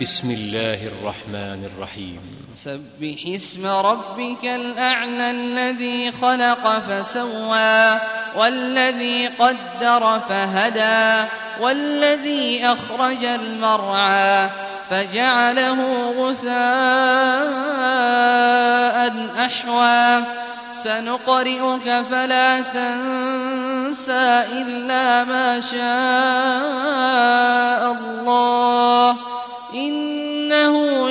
بسم الله الرحمن الرحيم. سبح اسم ربك الأعلى الذي خلق فسوى والذي قدر فهدى والذي أخرج المرعى فجعله غثاء أحوى سنقرئك فلا تنسى إلا ما شاء الله إنه